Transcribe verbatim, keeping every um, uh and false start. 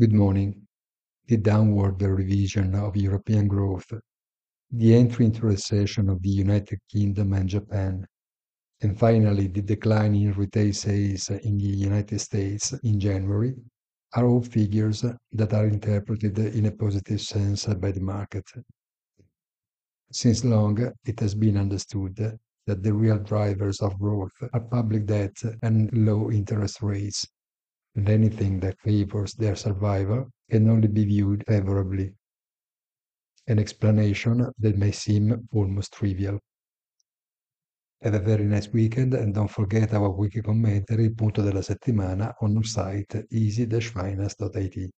Good morning. The downward revision of European growth, the entry into recession of the United Kingdom and Japan, and finally the decline in retail sales in the United States in January are all figures that are interpreted in a positive sense by the market. Since long, it has been understood that the real drivers of growth are public debt and low interest rates, and anything that favors their survival can only be viewed favorably. An explanation that may seem almost trivial. Have a very nice weekend, and don't forget our weekly commentary, Punto della Settimana, on our site easy dash finance dot I T.